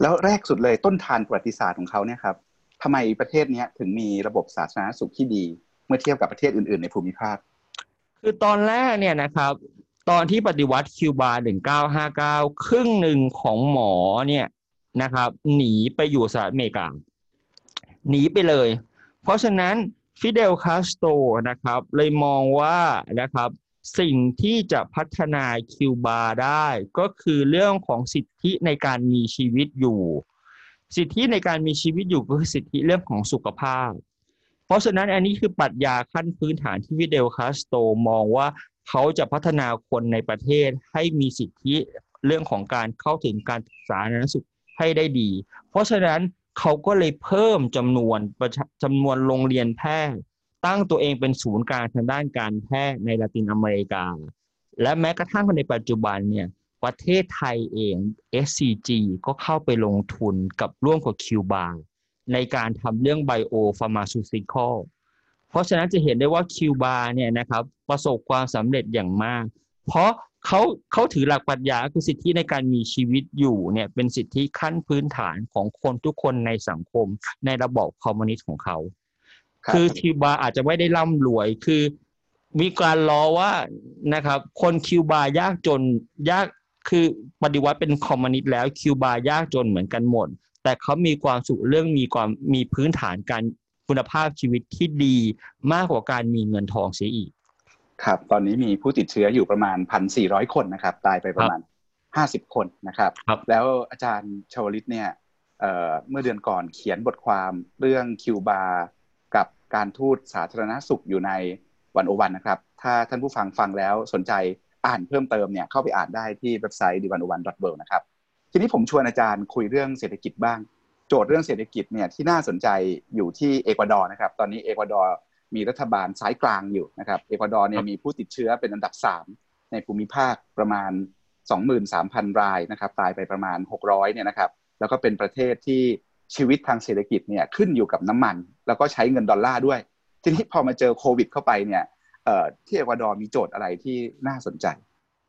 แล้วแรกสุดเลยต้นทานประวัติศาสตร์ของเขาเนี่ยครับทำไมประเทศนี้ถึงมีระบบสาธารณสุขที่ดีเมื่อเทียบกับประเทศอื่นๆในภูมิภาคคือตอนแรกเนี่ยนะครับตอนที่ปฏิวัติคิวบาหนึ่งเก้าห้าเก้าครึ่งหนึ่งของหมอเนี่ยนะครับหนีไปอยู่สหรัฐอเมริกาหนีไปเลยเพราะฉะนั้นฟิเดลคาสโตรนะครับเลยมองว่านะครับสิ่งที่จะพัฒนาคิวบาได้ก็คือเรื่องของสิทธิในการมีชีวิตอยู่สิทธิในการมีชีวิตอยู่ก็คือสิทธิเรื่องของสุขภาพเพราะฉะนั้นอันนี้คือปรัชญาขั้นพื้นฐานที่ฟิเดลคาสโตรมองว่าเขาจะพัฒนาคนในประเทศให้มีสิทธิเรื่องของการเข้าถึงการสาธารณสุขให้ได้ดีเพราะฉะนั้นเขาก็เลยเพิ่มจำนวนจำนวนโรงเรียนแพทย์ตั้งตัวเองเป็นศูนย์กลางทางด้านการแพทย์ในละตินอเมริกาและแม้กระทั่งในปัจจุบันเนี่ยประเทศไทยเอง เอส ซี จี ก็เข้าไปลงทุนกับร่วมกับคิวบาในการทำเรื่องไบโอฟาร์มาซูติคอลเพราะฉะนั้นจะเห็นได้ว่าคิวบาเนี่ยนะครับประสบความสำเร็จอย่างมากเพราะเขาเขาถือหลักปรัชญาคือสิทธิในการมีชีวิตอยู่เนี่ยเป็นสิทธิขั้นพื้นฐานของคนทุกคนในสังคมในระบอบคอมมิวนิสต์ของเขา คือคิวบาอาจจะไม่ได้ร่ำรวยคือมีการล้อว่านะครับคนคิวบายากจนยากคือปฏิวัติเป็นคอมมิวนิสต์แล้วคิวบายากจนเหมือนกันหมดแต่เขามีความสุขเรื่องมีความมีพื้นฐานการคุณภาพชีวิตที่ดีมากกว่าการมีเงินทองเสียอีกครับตอนนี้มีผู้ติดเชื้ออยู่ประมาณ หนึ่งพันสี่ร้อย คนนะครับตายไปประมาณห้าสิบคนนะครับแล้วอาจารย์ชวลิตเนี่ยเอ่อเมื่อเดือนก่อนเขียนบทความเรื่องคิวบากับการทูตสาธารณสุขอยู่ในหนึ่งศูนย์หนึ่งนะครับถ้าท่านผู้ฟังฟังแล้วสนใจอ่านเพิ่มเติมเนี่ยเข้าไปอ่านได้ที่เว็บไซต์ ดี หนึ่งศูนย์หนึ่ง ดอท เวิลด์ นะครับทีนี้ผมชวนอาจารย์คุยเรื่องเศรษฐกิจบ้างโจทย์เรื่องเศรษฐกิจเนี่ยที่น่าสนใจอยู่ที่เอกวาดอร์นะครับตอนนี้เอกวาดอร์มีรัฐบาลสายกลางอยู่นะครับเอกวาดอร์เนี่ยมีผู้ติดเชื้อเป็นอันดับสามในภูมิภาคประมาณ สองหมื่นสามพัน รายนะครับตายไปประมาณหกร้อยเนี่ยนะครับแล้วก็เป็นประเทศที่ชีวิตทางเศรษฐกิจเนี่ยขึ้นอยู่กับน้ำมันแล้วก็ใช้เงินดอลลาร์ด้วยทีนี้พอมาเจอโควิดเข้าไปเนี่ยเอ่อที่เอกวาดอร์มีโจทย์อะไรที่น่าสนใจ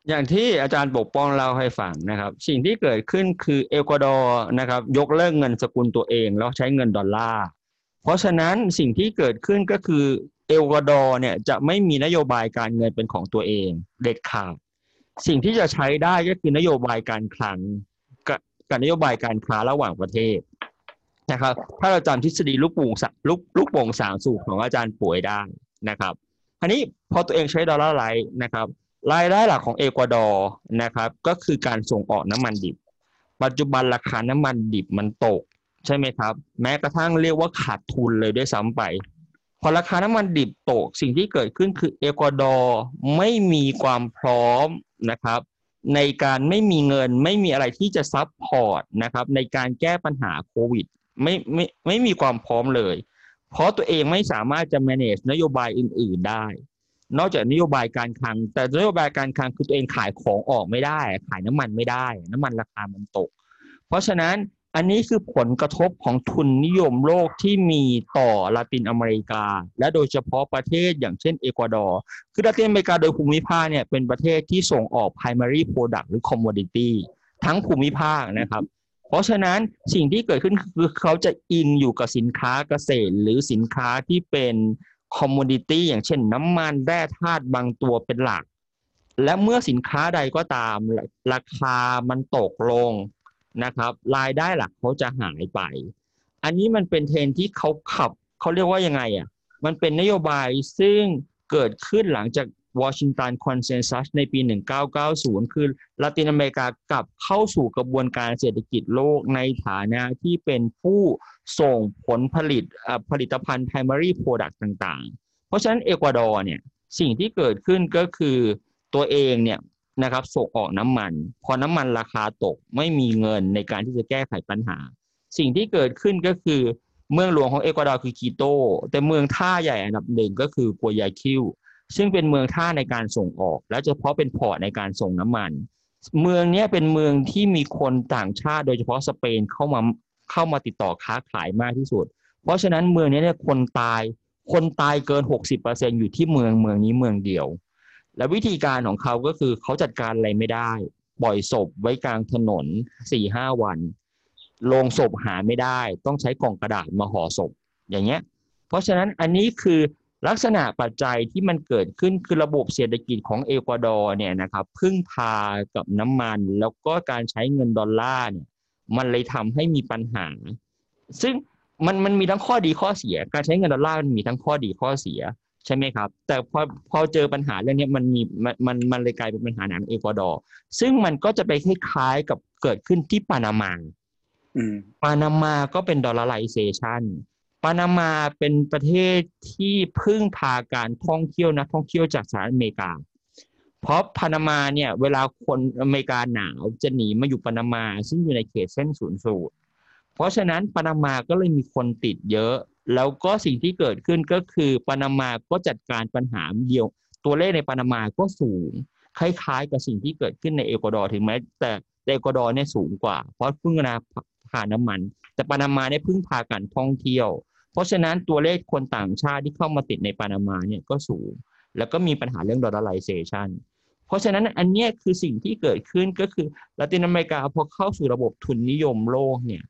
อย่างที่อาจารย์ปกป้องเล่าให้ฟังนะครับสิ่งที่เกิดขึ้นคือเอกวาดอร์นะครับยกเลิกเงินสกุลตัวเองแล้วใช้เงินดอลลาร์เพราะฉะนั้นสิ่งที่เกิดขึ้นก็คือเอกวาดอร์เนี่ยจะไม่มีนโยบายการเงินเป็นของตัวเองเด็ดขาดสิ่งที่จะใช้ได้ก็คือนโยบายการคลังกับนโยบายการค้าระหว่างประเทศนะครับถ้าเราจำทฤษฎีลูกโป่งลูกโป่งสามสูบของอาจารย์ป่วยได้นะครับอันนี้พอตัวเองใช้ดอลลาร์ไร้นะครับรายได้หลักของเอกวาดอร์นะครับก็คือการส่งออกน้ำมันดิบปัจจุบันราคาน้ำมันดิบมันตกใช่ไหมครับแม้กระทั่งเรียกว่าขาดทุนเลยด้วยซ้ำไปพอราคาน้ำมันดิบตกสิ่งที่เกิดขึ้นคือเอกวาดอร์ไม่มีความพร้อมนะครับในการไม่มีเงินไม่มีอะไรที่จะซัพพอร์ตนะครับในการแก้ปัญหาโควิดไม่ไม่ไม่มีความพร้อมเลยเพราะตัวเองไม่สามารถจะ manage นโยบายอื่นๆได้นอกจากนโยบายการคลังแต่นโยบายการคลังคือตัวเองขายของออกไม่ได้ขายน้ำมันไม่ได้น้ำมันราคามันตกเพราะฉะนั้นอันนี้คือผลกระทบของทุนนิยมโลกที่มีต่อลาตินอเมริกาและโดยเฉพาะประเทศอย่างเช่นเอกวาดอร์คือลาตินอเมริกาโดยภูมิภาคเนี่ยเป็นประเทศที่ส่งออก primary product หรือ commodity ทั้งภูมิภาคนะครับเพราะฉะนั้นสิ่งที่เกิดขึ้นคือเขาจะอินอยู่กับสินค้าเกษตรหรือสินค้าที่เป็นคอมมูนิตี้อย่างเช่นน้ำมันแร่ธาตุบางตัวเป็นหลักและเมื่อสินค้าใดก็ตามราคามันตกลงนะครับรายได้หลักเขาจะหายไปอันนี้มันเป็นเทรนที่เขาขับเขาเรียกว่ายังไงอ่ะมันเป็นนโยบายซึ่งเกิดขึ้นหลังจาก Washington Consensus ในปีหนึ่งเก้าเก้าศูนย์คือลาตินอเมริกากลับเข้าสู่กระบวนการเศรษฐกิจโลกในฐานะที่เป็นผู้ส่งผลผลิตผลิตภัณฑ์ primary product ต่างๆเพราะฉะนั้นเอกวาดอร์เนี่ยสิ่งที่เกิดขึ้นก็คือตัวเองเนี่ยนะครับส่งออกน้ำมันพอน้ำมันราคาตกไม่มีเงินในการที่จะแก้ไขปัญหาสิ่งที่เกิดขึ้นก็คือเมืองหลวงของเอกวาดอร์คือคีโตแต่เมืองท่าใหญ่อันดับหนึ่งก็คือกัวยาคิวซึ่งเป็นเมืองท่าในการส่งออกและเฉพาะเป็นพอร์ตในการส่งน้ำมันเมืองนี้เป็นเมืองที่มีคนต่างชาติโดยเฉพาะสเปนเข้ามาเข้ามาติดต่อค้าขายมากที่สุดเพราะฉะนั้นเมืองนี้เนี่ยคนตายคนตายเกิน หกสิบเปอร์เซ็นต์ อยู่ที่เมืองเมืองนี้เมืองเดียวและวิธีการของเขาก็คือเขาจัดการอะไรไม่ได้ปล่อยศพไว้กลางถนน สี่ห้า วันโลงศพหาไม่ได้ต้องใช้กล่องกระดาษมาห่อศพอย่างเงี้ยเพราะฉะนั้นอันนี้คือลักษณะปัจจัยที่มันเกิดขึ้นคือระบบเศรษฐกิจของเอกวาดอร์เนี่ยนะครับพึ่งพากับน้ำมันแล้วก็การใช้เงินดอลลาร์เนี่ยมันเลยทำให้มีปัญหาซึ่งมันมันมีทั้งข้อดีข้อเสียการใช้เงินดอลลาร์มันมีทั้งข้อดีข้อเสียใช่ไหมครับแต่พอพอเจอปัญหาเรื่องนี้มันมีมันมันมันเลยกลายเป็นปัญหาหนักเอกวาดอร์ซึ่งมันก็จะไปคล้ายๆกับเกิดขึ้นที่ปานามาปานามาก็เป็นดอลลาร์ไลเซชันปานามาเป็นประเทศที่พึ่งพาการท่องเที่ยวนะท่องเที่ยวจากสหรัฐอเมริกาเพราะปานามาเนี่ยเวลาคนอเมริกาหนาวจะหนีมาอยู่ปานามาซึ่งอยู่ในเขตเส้นศูนย์สูตรเพราะฉะนั้นปานามาก็เลยมีคนติดเยอะแล้วก็สิ่งที่เกิดขึ้นก็คือปานามาก็จัดการปัญหาเดียวตัวเลขในปานามาก็สูงคล้ายๆกับสิ่งที่เกิดขึ้นในเอกวาดอร์ถึงแม้แต่เอกวาดอร์เนี่ยสูงกว่าเพราะพึ่งพาน้ำมันแต่ปานามาเนี่ยพึ่งพาการท่องเที่ยวเพราะฉะนั้นตัวเลขคนต่างชาติที่เข้ามาติดในปานามาเนี่ยก็สูงแล้วก็มีปัญหาเรื่อง dollarization เพราะฉะนั้นอันนี้คือสิ่งที่เกิดขึ้นก็คือลาตินอเมริกาพอเข้าสู่ระบบทุนนิยมโลกเนี่ย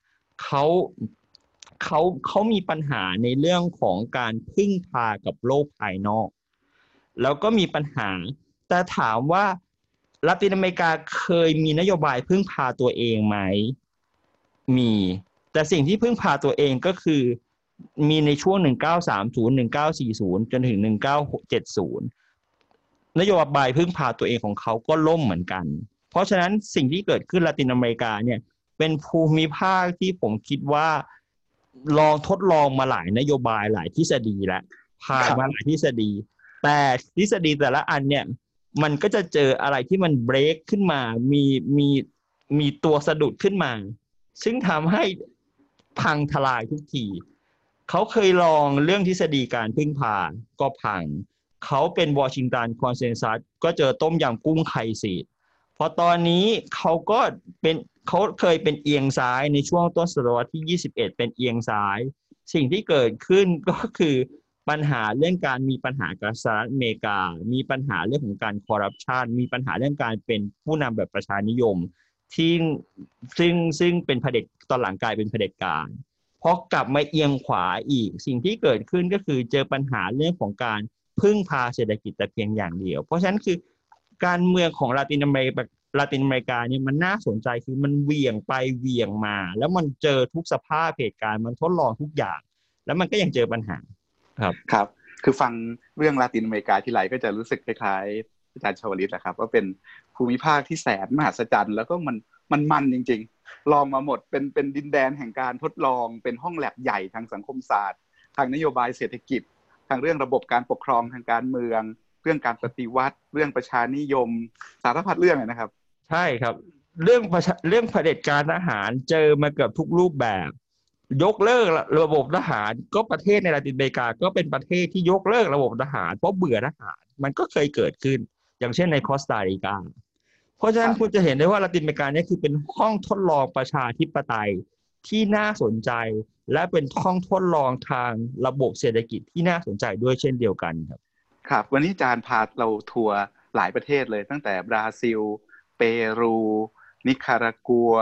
เขา เขาเขามีปัญหาในเรื่องของการพึ่งพากับโลกภายนอกแล้วก็มีปัญหาแต่ถามว่าลาตินอเมริกาเคยมีนโยบายพึ่งพาตัวเองไหมมีแต่สิ่งที่พึ่งพาตัวเองก็คือมีในช่วงหนึ่งเก้าสามศูนย์ หนึ่งเก้าสี่ศูนย์จนถึงหนึ่งเก้าเจ็ดศูนย์นโยบายพึ่งพาตัวเองของเขาก็ล่มเหมือนกันเพราะฉะนั้นสิ่งที่เกิดขึ้นลาตินอเมริกาเนี่ยเป็นภูมิภาคที่ผมคิดว่าลองทดลองมาหลายนโยบายหลายทฤษฎีแล้วผ่านมาหลายทฤษฎีแต่ทฤษฎีแต่ละอันเนี่ยมันก็จะเจออะไรที่มันเบรกขึ้นมามีมีมีตัวสะดุดขึ้นมาซึ่งทำให้พังทลายทุกทีเขาเคยลองเรื่องทฤษฎีการพึ่งพาก็พังเขาเป็น Washington Consensus ก็เจอต้มยำกุ้งไข่สีพอตอนนี้เขาก็เป็นเขาเคยเป็นเอียงซ้ายในช่วงต้นศตวรรษที่ยี่สิบเอ็ดเป็นเอียงซ้ายสิ่งที่เกิดขึ้นก็คือปัญหาเรื่องการมีปัญหากับสหรัฐอเมริกามีปัญหาเรื่องของการคอร์รัปชันมีปัญหาเรื่องการเป็นผู้นำแบบประชานิยมที่ซึ่งซึ่งเป็นเผด็จตอนหลังกลายเป็นเผด็จการพอกลับมาเอียงขวาอีกสิ่งที่เกิดขึ้นก็คือเจอปัญหาเรื่องของการพึ่งพาเศรษฐกิจแต่เพียงอย่างเดียวเพราะฉะนั้นคือการเมืองของลาตินอเมริกาลาตินอเมริกาเนี่ยมันน่าสนใจคือมันเวี่ยงไปเวี่ยงมาแล้วมันเจอทุกสภาพเหตุการณ์มันทดลองทุกอย่างแล้วมันก็ยังเจอปัญหาครับครับคือฟังเรื่องลาตินอเมริกาที่ไรก็จะรู้สึกคล้ายๆอาจารย์ชวลิตแหละครับว่าเป็นภูมิภาคที่แสนมหัศจรรย์แล้วก็มันมันมันจริงๆลองมาหมดเป็นเป็นดินแดนแห่งการทดลองเป็นห้องแลบใหญ่ทางสังคมศาสตร์ทางนโยบายเศรษฐกิจทางเรื่องระบบการปกครองทางการเมืองเรื่องการปฏิวัติเรื่องประชานิยมสารพัดเรื่องเลยนะครับใช่ครับเรื่องเรื่องเผด็จการทหารเจอมาเกือบทุกรูปแบบยกเลิกระบบทหารก็ประเทศในลาตินอเมริกาก็เป็นประเทศที่ยกเลิกระบบทหารเพราะเบื่อทหารมันก็เคยเกิดขึ้นอย่างเช่นในคอสตาริกาเพราะฉะนั้นคุณจะเห็นได้ว่าลาตินอเมริกาเนี่ยคือเป็นห้องทดลองประชาธิปไตยที่น่าสนใจและเป็นห้องทดลองทางระบบเศรษฐกิจที่น่าสนใจด้วยเช่นเดียวกันครับครับวันนี้อาจารย์พาเราทัวร์หลายประเทศเลยตั้งแต่บราซิลเปรูนิการากัว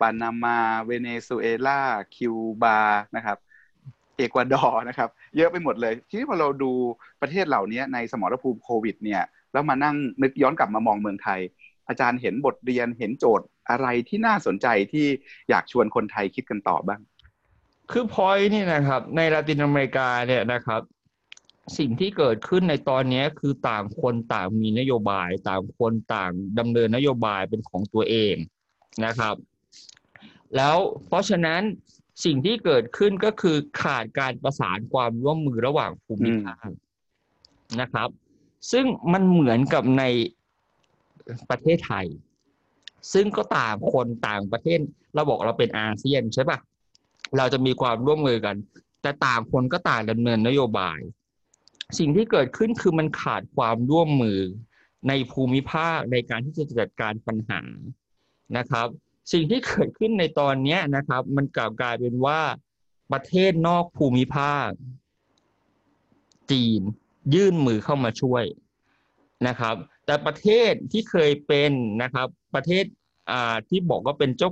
ปานามาเวเนซุเอลาคิวบานะครับเอกวาดอร์นะครับเยอะไปหมดเลยทีนี้พอเราดูประเทศเหล่านี้ในสมรภูมิโควิดเนี่ยแล้วมานั่งนึกย้อนกลับมามองเมืองไทยอาจารย์เห็นบทเรียนเห็นโจทย์อะไรที่น่าสนใจที่อยากชวนคนไทยคิดกันต่อบ้างคือพอยนี่นะครับในลาตินอเมริกาเนี่ยนะครับสิ่งที่เกิดขึ้นในตอนนี้คือต่างคนต่างมีนโยบายต่างคนต่างดำเนินนโยบายเป็นของตัวเองนะครับแล้วเพราะฉะนั้นสิ่งที่เกิดขึ้นก็คือขาดการประสานความร่วมมือระหว่างภูมิภาคนะครับซึ่งมันเหมือนกับในประเทศไทยซึ่งก็ต่างคนต่างประเทศเราบอกเราเป็นอาเซียนใช่ป่ะเราจะมีความร่วมมือกันแต่ต่างคนก็ต่างดำเนินนโยบายสิ่งที่เกิดขึ้นคือมันขาดความร่วมมือในภูมิภาคในการที่จะจัดการปัญหานะครับสิ่งที่เกิดขึ้นในตอนนี้นะครับมันกลับกลายเป็นว่าประเทศนอกภูมิภาคจีนยื่นมือเข้ามาช่วยนะครับแต่ประเทศที่เคยเป็นนะครับประเทศอ่าที่บอกว่าเป็นเจ้า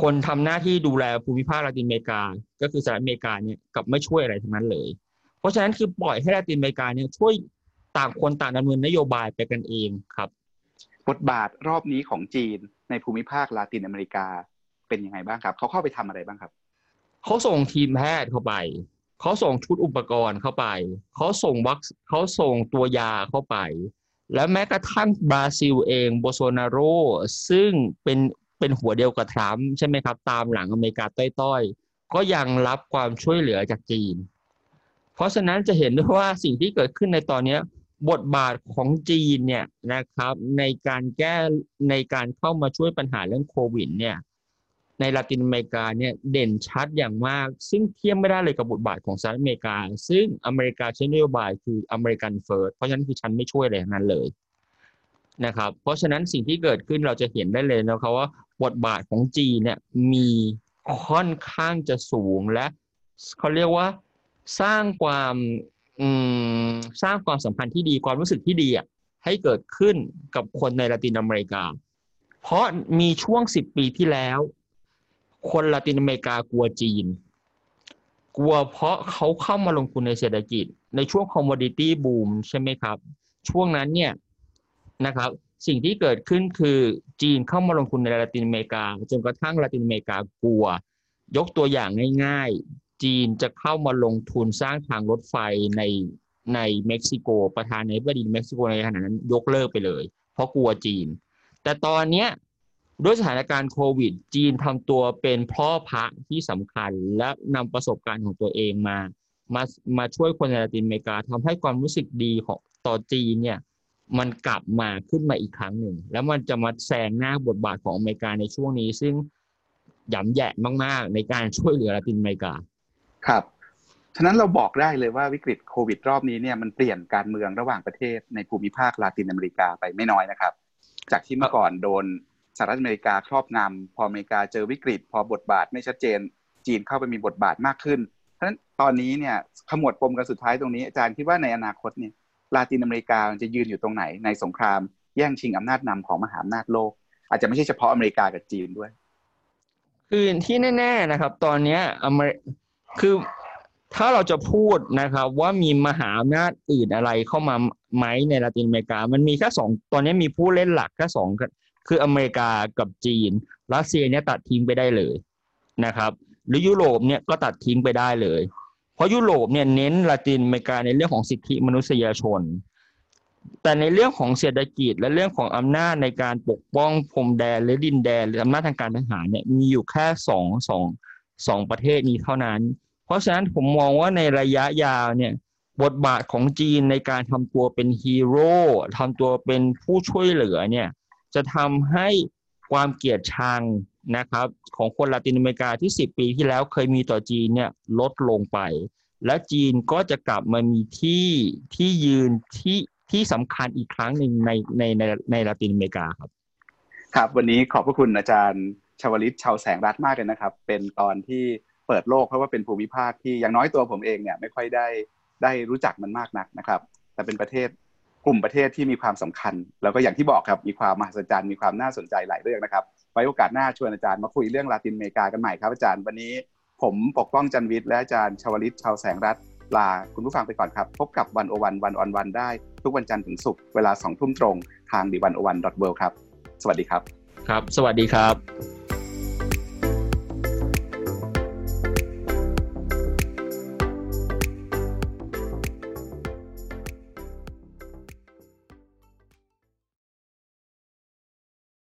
คนทำหน้าที่ดูแลภูมิภาคลาตินอเมริกาก็คือสหรัฐอเมริกาเนี่ยกลับไม่ช่วยอะไรทั้งนั้นเลยเพราะฉะนั้นคือปล่อยให้ลาตินอเมริกาเนี่ยช่วยต่างคนต่างดำเนินนโยบายไปกันเองครับบทบาทรอบนี้ของจีนในภูมิภาคลาตินอเมริกาเป็นยังไงบ้างครับเขาเข้าไปทำอะไรบ้างครับเขาส่งทีมแพทย์เข้าไปเขาส่งชุดอุปกรณ์เข้าไปเขาส่งวัคเขาส่งตัวยาเข้าไปและแม้กระทั่งบราซิลเองโบโซนาโรซึ่งเป็นเป็นหัวเดียวกับทรัมป์ใช่ไหมครับตามหลังอเมริกาต้อยๆก็ยังรับความช่วยเหลือจากจีนเพราะฉะนั้นจะเห็นได้ว่าสิ่งที่เกิดขึ้นในตอนนี้บทบาทของจีนเนี่ยนะครับในการแก้ในการเข้ามาช่วยปัญหาเรื่องโควิดเนี่ยในลาตินอเมริกาเนี่ยเด่นชัดอย่างมากซึ่งเทียบไม่ได้เลยกับบทบาทของสหรัฐอเมริกาซึ่งอเมริกาใช้นโยบายคืออเมริกันเฟิร์สเพราะฉะนั้นคือฉันไม่ช่วยอะไรทั้งนั้นเลยนะครับเพราะฉะนั้นสิ่งที่เกิดขึ้นเราจะเห็นได้เลยนะครับว่าบทบาทของจีนเนี่ยมีค่อนข้างจะสูงและเขาเรียกว่าสร้างความอืมสร้างความสัมพันธ์ที่ดีความรู้สึกที่ดีอ่ะให้เกิดขึ้นกับคนในลาตินอเมริกาเพราะมีช่วงสิบปีที่แล้วคนลาตินอเมริกากลัวจีน กลัวเพราะเขาเข้ามาลงทุนในเศรษฐกิจในช่วง commodity boom ใช่ไหมครับช่วงนั้นเนี่ยนะครับสิ่งที่เกิดขึ้นคือจีนเข้ามาลงทุนในลาตินอเมริกาจนกระทั่งลาตินอเมริกากลัวยกตัวอย่างง่ายๆจีนจะเข้ามาลงทุนสร้างทางรถไฟในในเม็กซิโกประธานาธิบดีเม็กซิโกในขณะนั้นยกเลิกไปเลยเพราะกลัวจีนแต่ตอนเนี้ยด้วยสถานการณ์โควิดจีนทำตัวเป็นพ่อพระที่สำคัญและนำประสบการณ์ของตัวเองมามามาช่วยคนในลาตินอเมริกาทำให้ความรู้สึกดีของต่อจีนเนี่ยมันกลับมาขึ้นมาอีกครั้งหนึ่งแล้วมันจะมาแซงหน้าบทบาทของอเมริกาในช่วงนี้ซึ่งหย่ำแย่มากๆในการช่วยเหลือลาตินอเมริกาครับฉะนั้นเราบอกได้เลยว่าวิกฤตโควิดรอบนี้เนี่ยมันเปลี่ยนการเมืองระหว่างประเทศในภูมิภาคลาตินอเมริกาไปไม่น้อยนะครับจากที่เมื่อก่อนโดนสหรัฐอเมริกาครอบงำพออเมริกาเจอวิกฤตพอบทบาทไม่ชัดเจนจีนเข้าไปมีบทบาทมากขึ้นฉะนั้นตอนนี้เนี่ยขมวดปมกันสุดท้ายตรงนี้อาจารย์คิดว่าในอนาคตเนี่ยลาตินอเมริกาจะยืนอยู่ตรงไหนในสงครามแย่งชิงอำนาจนำของมหาอำนาจโลกอาจจะไม่ใช่เฉพาะอเมริกากับจีนด้วยคือที่แน่ๆนะครับตอนนี้อเมริกาคือถ้าเราจะพูดนะครับว่ามีมหาอำนาจอื่นอะไรเข้ามาไหมในลาตินอเมริกามันมีแค่สองตอนนี้มีผู้เล่นหลักแค่สองคืออเมริกากับจีนรัสเซียเนี่ยตัดทิ้งไปได้เลยนะครับหรือยุโรปเนี่ยก็ตัดทิ้งไปได้เลยเพราะยุโรปเนี่ยเน้นลาตินอเมริกาในเรื่องของสิทธิมนุษยชนแต่ในเรื่องของเศรษฐกิจและเรื่องของอำนาจในการปกป้องพรมแดนหรือดินแดนหรืออำนาจทางการทหารเนี่ยมีอยู่แค่สองสองสองประเทศนี้เท่านั้นเพราะฉะนั้นผมมองว่าในระยะยาวเนี่ยบทบาทของจีนในการทำตัวเป็นฮีโร่ทำตัวเป็นผู้ช่วยเหลือเนี่ยจะทำให้ความเกลียดชังนะครับของคนลาตินอเมริกาที่สิบปีที่แล้วเคยมีต่อจีนเนี่ยลดลงไปและจีนก็จะกลับมามีที่ที่ยืนที่ที่สำคัญอีกครั้งหนึ่งในในในในลาตินอเมริกาครับครับวันนี้ขอบพระคุณอาจารย์ชวลิตชาวแสงรัตน์มากเลยนะครับเป็นตอนที่เปิดโลกเพราะว่าเป็นภูมิภาคที่อย่างน้อยตัวผมเองเนี่ยไม่ค่อยได้ได้รู้จักมันมากนักนะครับแต่เป็นประเทศกลุ่มประเทศที่มีความสำคัญแล้วก็อย่างที่บอกครับมีความมหัศจรรย์มีความน่าสนใจหลายเรื่องนะครับไว้โอกาสหน้าชวนอาจารย์มาคุยเรื่องลาตินอเมริกากันใหม่ครับอาจารย์วันนี้ผมปกป้องจันวิทย์และอาจารย์ชวลิตชาวแสงรัตน์ลาคุณผู้ฟังไปก่อนครับพบกับหนึ่งศูนย์หนึ่ง วัน ออน วันได้ทุกวันจันทร์ถึงศุกร์เวลาสองทุ่มตรงทาง เดอะ หนึ่งศูนย์หนึ่ง ดอท เวิลด์ ครับสวัสดีครับครับสวัสดีครับ